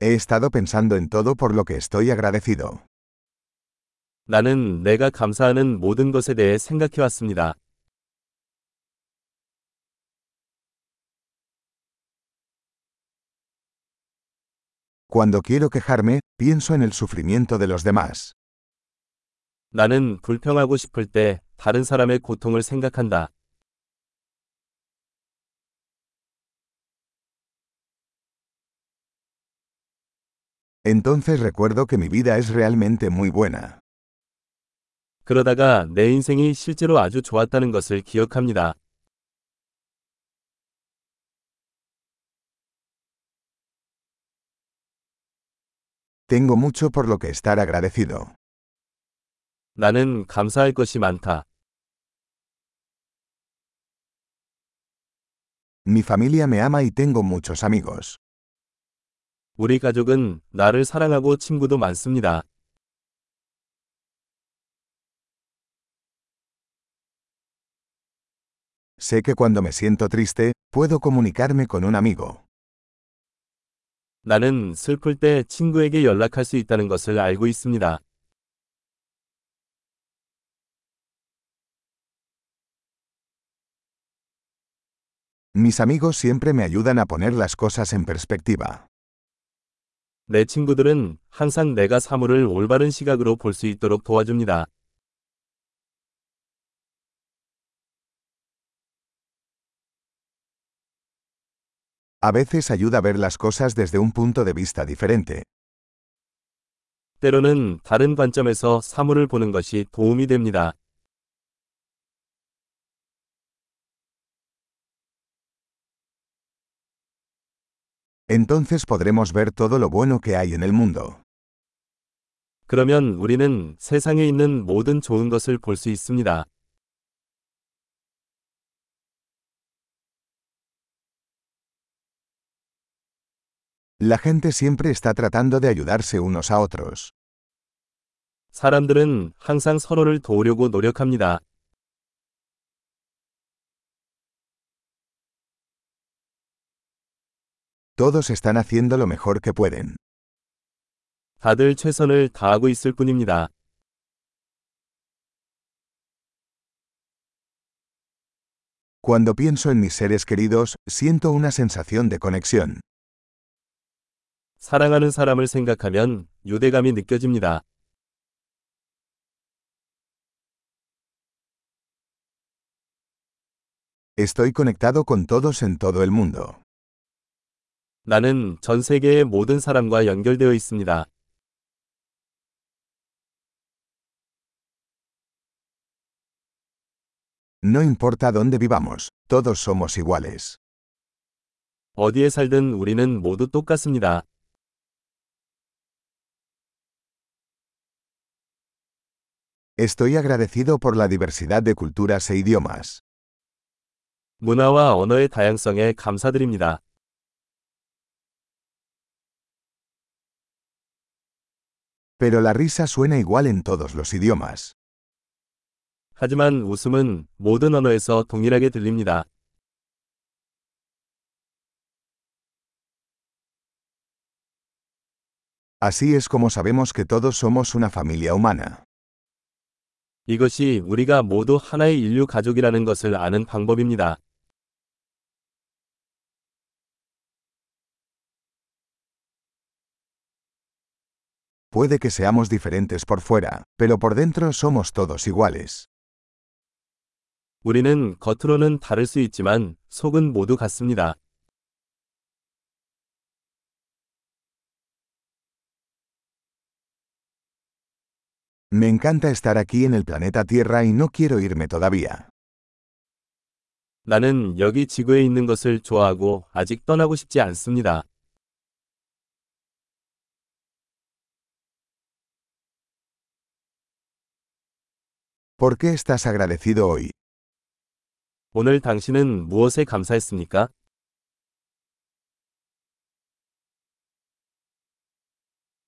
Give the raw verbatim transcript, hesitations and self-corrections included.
He estado pensando en todo por lo que estoy agradecido. 나는 내가 감사하는 모든 것에 대해 생각해 왔습니다. Cuando quiero quejarme, pienso en el sufrimiento de los demás. 나는 불평하고 싶을 때 다른 사람의 고통을 생각한다. Entonces recuerdo que mi vida es realmente muy buena. 그러다가 내 인생이 실제로 아주 좋았다는 것을 기억합니다. Tengo mucho por lo que estar agradecido. 나는 감사할 것이 많다. Mi familia me ama y tengo muchos amigos. 우리 가족은 나를 사랑하고 친구도 많습니다. Sé que cuando me siento triste, puedo comunicarme con un amigo. 나는 슬플 때 친구에게 연락할 수 있다는 것을 알고 있습니다. Mis amigos siempre me ayudan a poner las cosas en perspectiva. 내 친구들은 항상 내가 사물을 올바른 시각으로 볼 수 있도록 도와줍니다. A veces ayuda a ver las cosas desde un punto de vista diferente. 때로는 다른 관점에서 사물을 보는 것이 도움이 됩니다. Entonces podremos ver todo lo bueno que hay en el mundo. 그러면 우리는 세상에 있는 모든 좋은 것을 볼 수 있습니다. La gente siempre está tratando de ayudarse unos a otros. 사람들은 항상 서로를 도우려고 노력합니다. Todos están haciendo lo mejor que pueden. 다들 최선을 다하고 있을 뿐입니다. Cuando pienso en mis seres queridos, siento una sensación de conexión. 사랑하는 사람을 생각하면 유대감이 느껴집니다. Estoy conectado con todos en todo el mundo. 나는 전 세계의 모든 사람과 연결되어 있습니다. No importa dónde vivamos, todos somos iguales. 어디에 살든 우리는 모두 똑같습니다. Estoy agradecido por la diversidad de culturas e idiomas. 문화와 언어의 다양성에 감사드립니다. Pero la risa suena igual en todos los idiomas. 하지만 웃음은 모든 언어에서 동일하게 들립니다. Así es como sabemos que todos somos una familia humana. 이것이 우리가 모두 하나의 인류 가족이라는 것을 아는 방법입니다. Puede que seamos diferentes por fuera, pero por dentro somos todos iguales. 우리는 겉으로는 다를 수 있지만 속은 모두 같습니다. Me encanta estar aquí en el planeta Tierra y no quiero irme todavía. 나는 여기 지구에 있는 것을 좋아하고 아직 떠나고 싶지 않습니다. ¿Por qué estás agradecido hoy? 오늘 당신은 무엇에 감사했습니까?